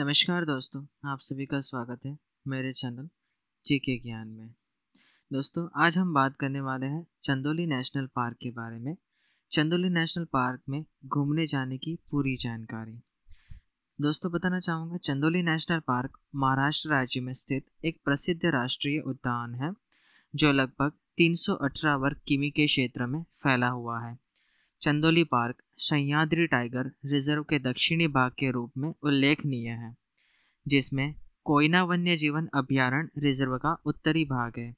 नमस्कार दोस्तों, आप सभी का स्वागत है मेरे चैनल जीके ज्ञान में। दोस्तों, आज हम बात करने वाले हैं चंदोली नेशनल पार्क के बारे में। चंदोली नेशनल पार्क में घूमने जाने की पूरी जानकारी। दोस्तों, बताना चाहूँगा चंदोली नेशनल पार्क महाराष्ट्र राज्य में स्थित एक प्रसिद्ध राष्ट्रीय उद्यान है जो लगभग 318 वर्ग किमी के क्षेत्र में फैला हुआ है। Chandoli park Sahyadri tiger reserve के दक्षिणी भाग के रूप में उल्लेखनीय है, जिसमें कोयना वन्य जीवन अभयारण्य रिजर्व का उत्तरी भाग है।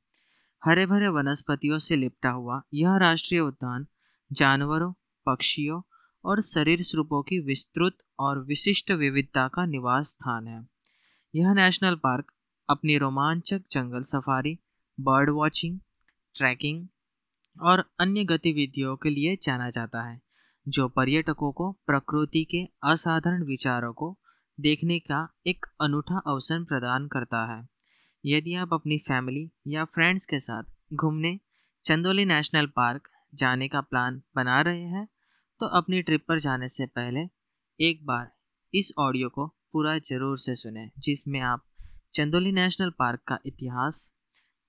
हरे भरे वनस्पतियों से लिपटा हुआ यह राष्ट्रीय उद्यान जानवरों, पक्षियों और सरीसृपों की विस्तृत और विशिष्ट विविधता का निवास स्थान है। यह नेशनल पार्क अपनी रोमांचक जंगल सफारी, बर्ड वॉचिंग, ट्रैकिंग और अन्य गतिविधियों के लिए जाना जाता है, जो पर्यटकों को प्रकृति के असाधारण विचारों को देखने का एक अनूठा अवसर प्रदान करता है। यदि आप अपनी फैमिली या फ्रेंड्स के साथ घूमने चंदोली नेशनल पार्क जाने का प्लान बना रहे हैं तो अपनी ट्रिप पर जाने से पहले एक बार इस ऑडियो को पूरा जरूर से सुनें, जिसमें आप चंदोली नेशनल पार्क का इतिहास,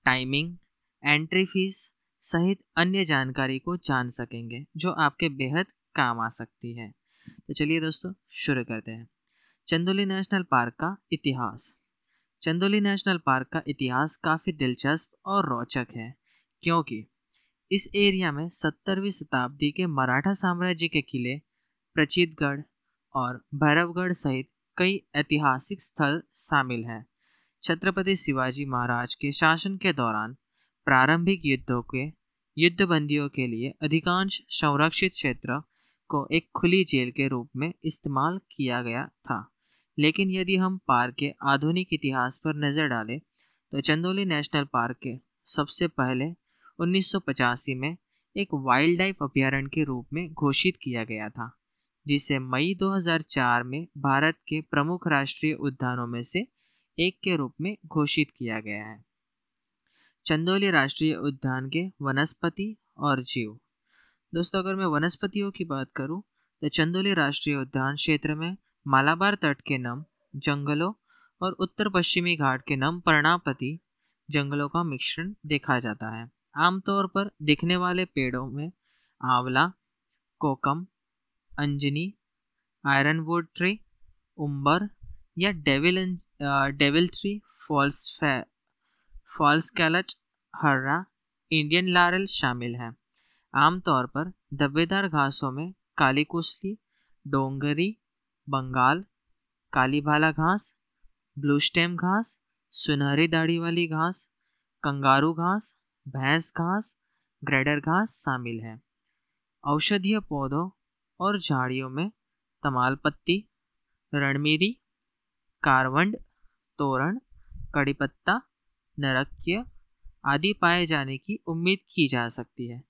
टाइमिंग, एंट्री फीस सहित अन्य जानकारी को जान सकेंगे जो आपके बेहद काम आ सकती है। तो चलिए दोस्तों, शुरू करते हैं। चंदोली नेशनल पार्क का इतिहास। चंदोली नेशनल पार्क का इतिहास काफ़ी दिलचस्प और रोचक है, क्योंकि इस एरिया में 17वीं शताब्दी के मराठा साम्राज्य के किले, प्रचितगढ़ और भैरवगढ़ सहित कई ऐतिहासिक स्थल शामिल हैं। छत्रपति शिवाजी महाराज के शासन के दौरान प्रारंभिक युद्धों के युद्धबंदियों के लिए अधिकांश संरक्षित क्षेत्र को एक खुली जेल के रूप में इस्तेमाल किया गया था। लेकिन यदि हम पार्क के आधुनिक इतिहास पर नज़र डालें तो चंदोली नेशनल पार्क के सबसे पहले 1985 में एक वाइल्ड लाइफ अभयारण्य के रूप में घोषित किया गया था, जिसे मई 2004 में भारत के प्रमुख राष्ट्रीय उद्यानों में से एक के रूप में घोषित किया गया है। चंदोली राष्ट्रीय उद्यान के वनस्पति और जीव। दोस्तों, अगर मैं वनस्पतियों की बात करूं तो चंदोली राष्ट्रीय उद्यान क्षेत्र में मालाबार तट के नम जंगलों और उत्तर पश्चिमी घाट के नम पर्णापति जंगलों का मिश्रण देखा जाता है। आमतौर पर दिखने वाले पेड़ों में आंवला, कोकम, अंजनी, आयरनवुड ट्री, उम्बर या डेविल ट्री, फॉल्स कैलच, हर्रा, इंडियन लारेल शामिल हैं। आमतौर पर धब्बेदार घासों में काली कुसली, डोंगरी, बंगाल, काली भाला घास, ब्लू स्टेम घास, सुनहरी दाढ़ी वाली घास, कंगारू घास, भैंस घास, ग्रेडर घास शामिल हैं। औषधीय पौधों और झाड़ियों में तमालपत्ती, रणमीरी, कारवंड, तोरण, कड़ीपत्ता, नरक्य आदि पाए जाने की उम्मीद की जा सकती है।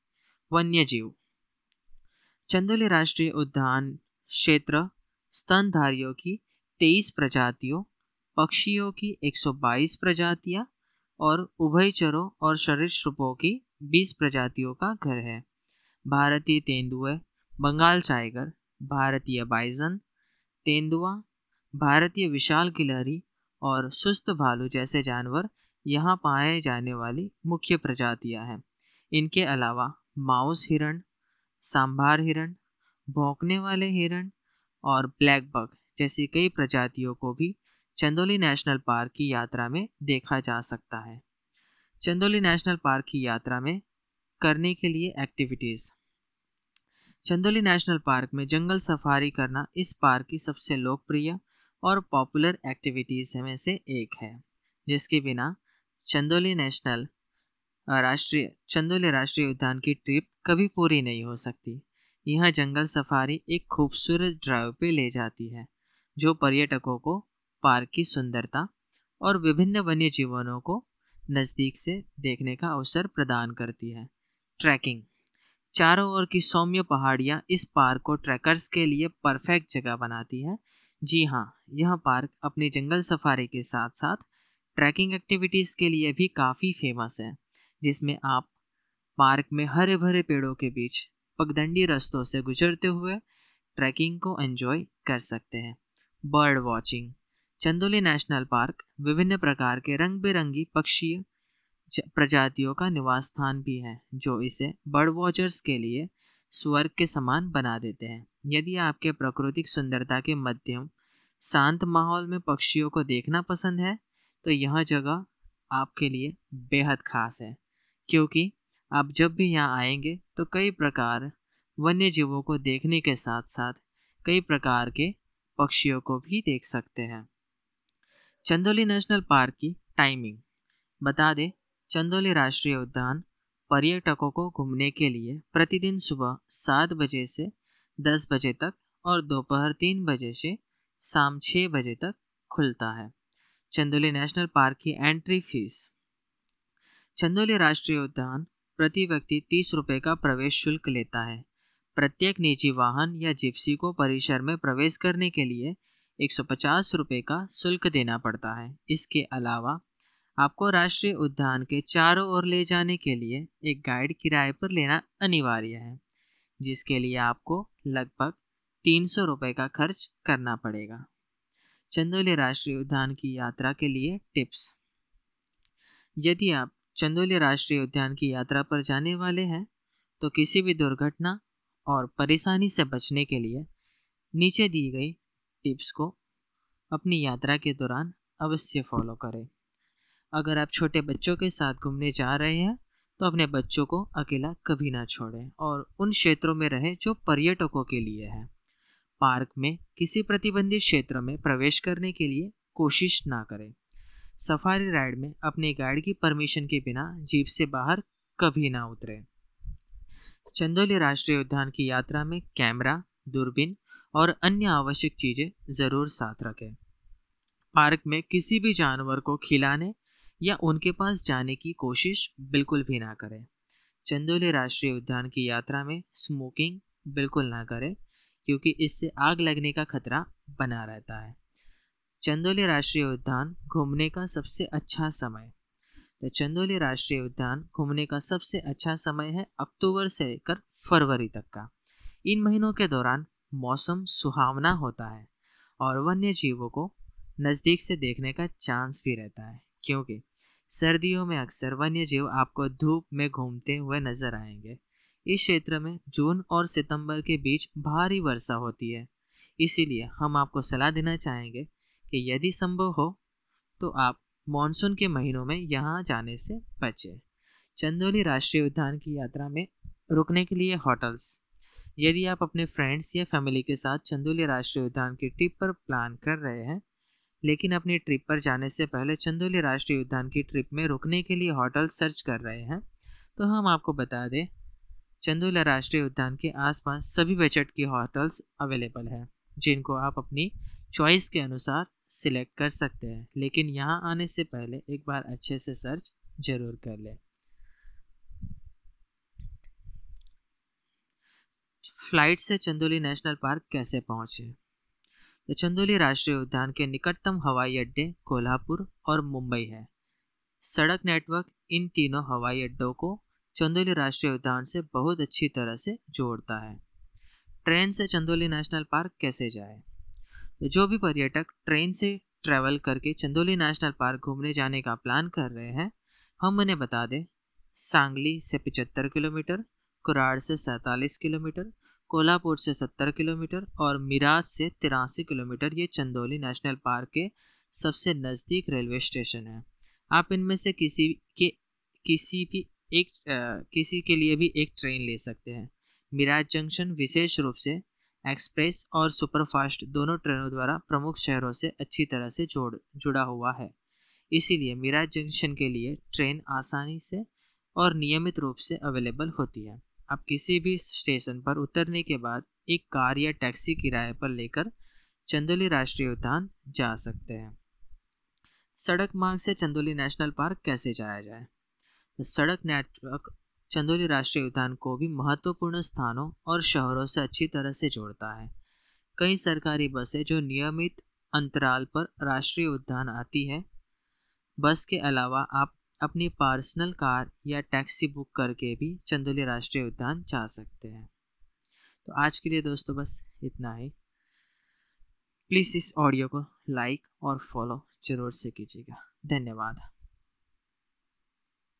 वन्य जीव। चंदोली राष्ट्रीय उद्यान क्षेत्र स्तनधारियों की 23 प्रजातियों, पक्षियों की 122 प्रजातियां और उभयचरों और सरीसृपों की 20 प्रजातियों का घर है। भारतीय तेंदुए, बंगाल टाइगर, भारतीय बाइसन, तेंदुआ, भारतीय विशाल गिलहरी और सुस्त भालू जैसे जानवर यहाँ पाए जाने वाली मुख्य प्रजातियां हैं। इनके अलावा माउस हिरण, सांभार हिरण, भौंकने वाले हिरण और ब्लैक बक जैसी कई प्रजातियों को भी चंदोली नेशनल पार्क की यात्रा में देखा जा सकता है। चंदोली नेशनल पार्क की यात्रा में करने के लिए एक्टिविटीज़। चंदोली नेशनल पार्क में जंगल सफारी करना इस पार्क की सबसे लोकप्रिय और पॉपुलर एक्टिविटीज़ में से एक है, जिसके बिना चंदोली राष्ट्रीय उद्यान की ट्रिप कभी पूरी नहीं हो सकती। यह जंगल सफारी एक खूबसूरत ड्राइव पे ले जाती है जो पर्यटकों को पार्क की सुंदरता और विभिन्न वन्य जीवों को नज़दीक से देखने का अवसर प्रदान करती है। ट्रैकिंग। चारों ओर की सौम्य पहाड़ियाँ इस पार्क को ट्रैकर्स के लिए परफेक्ट जगह बनाती है। जी हाँ, यह पार्क अपनी जंगल सफारी के साथ साथ ट्रैकिंग एक्टिविटीज़ के लिए भी काफ़ी फेमस है, जिसमें आप पार्क में हरे भरे पेड़ों के बीच पगडंडी रास्तों से गुजरते हुए ट्रैकिंग को एंजॉय कर सकते हैं। Bird watching. Chandoli national park विभिन्न प्रकार के रंग बिरंगी पक्षीय प्रजातियों का निवास स्थान भी है, जो इसे बर्ड वॉचर्स के लिए स्वर्ग के समान बना देते हैं। यदि आपके प्राकृतिक सुंदरता के मध्यम शांत माहौल में पक्षियों को देखना पसंद है तो यह जगह आपके लिए बेहद खास है, क्योंकि आप जब भी यहाँ आएंगे तो कई प्रकार वन्य जीवों को देखने के साथ साथ कई प्रकार के पक्षियों को भी देख सकते हैं। चंदोली नेशनल पार्क की टाइमिंग बता दें। चंदोली राष्ट्रीय उद्यान पर्यटकों को घूमने के लिए प्रतिदिन सुबह 7 बजे से 10 बजे तक और दोपहर 3 बजे से शाम 6 बजे तक खुलता है। चंदोली नेशनल पार्क की एंट्री फीस। चंदोली राष्ट्रीय उद्यान प्रति व्यक्ति 30 रुपये का प्रवेश शुल्क लेता है। प्रत्येक निजी वाहन या जिप्सी को परिसर में प्रवेश करने के लिए 150 रुपये का शुल्क देना पड़ता है। इसके अलावा आपको राष्ट्रीय उद्यान के चारों ओर ले जाने के लिए एक गाइड किराए पर लेना अनिवार्य है, जिसके लिए आपको लगभग 300 रुपये का खर्च करना पड़ेगा। चंदोली राष्ट्रीय उद्यान की यात्रा के लिए टिप्स। यदि आप चंदोली राष्ट्रीय उद्यान की यात्रा पर जाने वाले हैं तो किसी भी दुर्घटना और परेशानी से बचने के लिए नीचे दी गई टिप्स को अपनी यात्रा के दौरान अवश्य फॉलो करें। अगर आप छोटे बच्चों के साथ घूमने जा रहे हैं तो अपने बच्चों को अकेला कभी ना छोड़ें और उन क्षेत्रों में रहें जो पर्यटकों के लिए है। पार्क में किसी प्रतिबंधित क्षेत्र में प्रवेश करने के लिए कोशिश ना करें। सफारी राइड में अपने गाइड की परमिशन के बिना जीप से बाहर कभी ना उतरें। चंदोली राष्ट्रीय उद्यान की यात्रा में कैमरा, दूरबीन और अन्य आवश्यक चीज़ें ज़रूर साथ रखें। पार्क में किसी भी जानवर को खिलाने या उनके पास जाने की कोशिश बिल्कुल भी ना करें। चंदोली राष्ट्रीय उद्यान की यात्रा में स्मोकिंग बिल्कुल ना करें, क्योंकि इससे आग लगने का खतरा बना रहता है। चंदोली राष्ट्रीय उद्यान घूमने का सबसे अच्छा समय। तो चंदोली राष्ट्रीय उद्यान घूमने का सबसे अच्छा समय है अक्टूबर से लेकर फरवरी तक का। इन महीनों के दौरान मौसम सुहावना होता है और वन्य जीवों को नज़दीक से देखने का चांस भी रहता है, क्योंकि सर्दियों में अक्सर वन्य जीव आपको धूप में घूमते हुए नजर आएंगे। इस क्षेत्र में जून और सितंबर के बीच भारी वर्षा होती है, इसीलिए हम आपको सलाह देना चाहेंगे कि यदि संभव हो तो आप मॉनसून के महीनों में यहाँ जाने से बचें। चंदोली राष्ट्रीय उद्यान की यात्रा में रुकने के लिए होटल्स। यदि आप अपने फ्रेंड्स या फैमिली के साथ चंदोली राष्ट्रीय उद्यान की ट्रिप पर प्लान कर रहे हैं, लेकिन अपनी ट्रिप पर जाने से पहले चंदोली राष्ट्रीय उद्यान की ट्रिप में रुकने के लिए होटल सर्च कर रहे हैं, तो हम आपको बता दें चंदोली राष्ट्रीय उद्यान के आसपास सभी बजट की होटल्स अवेलेबल हैं, जिनको आप अपनी चॉइस के अनुसार सिलेक्ट कर सकते हैं, लेकिन यहाँ आने से पहले एक बार अच्छे से सर्च जरूर कर लें। फ्लाइट से चंदोली नेशनल पार्क कैसे पहुँचें? तो चंदोली राष्ट्रीय उद्यान के निकटतम हवाई अड्डे कोल्हापुर और मुंबई है। सड़क नेटवर्क इन तीनों हवाई अड्डों को चंदोली राष्ट्रीय उद्यान से बहुत अच्छी तरह से जोड़ता है। ट्रेन से चंदोली नेशनल पार्क कैसे जाए? तो जो भी पर्यटक ट्रेन से ट्रैवल करके चंदोली नेशनल पार्क घूमने जाने का प्लान कर रहे हैं, हम उन्हें बता दें सांगली से 75 किलोमीटर, कुराड से 47 किलोमीटर, कोल्हापुर से 70 किलोमीटर और मिराज से 83 किलोमीटर ये चंदोली नेशनल पार्क के सबसे नज़दीक रेलवे स्टेशन है। आप इनमें से किसी के लिए भी एक ट्रेन ले सकते हैं। मिराज जंक्शन विशेष रूप से एक्सप्रेस और सुपरफास्ट दोनों ट्रेनों द्वारा प्रमुख शहरों से अच्छी तरह से जुड़ा हुआ है, इसीलिए मिराज जंक्शन के लिए ट्रेन आसानी से और नियमित रूप से अवेलेबल होती है। आप किसी भी स्टेशन पर उतरने के बाद एक कार या टैक्सी किराए पर लेकर चंदोली राष्ट्रीय उद्यान जा सकते हैं। सड़क मार्ग से चंदोली नेशनल पार्क कैसे जाया जाए? तो सड़क नेटवर्क चंदोली राष्ट्रीय उद्यान को भी महत्वपूर्ण स्थानों और शहरों से अच्छी तरह से जोड़ता है। कई सरकारी बसें जो नियमित अंतराल पर राष्ट्रीय उद्यान आती है। बस के अलावा आप अपनी पर्सनल कार या टैक्सी बुक करके भी चंदोली राष्ट्रीय उद्यान जा सकते हैं। तो आज के लिए दोस्तों बस इतना ही। प्लीज़ इस ऑडियो को लाइक और फॉलो जरूर से कीजिएगा। धन्यवाद।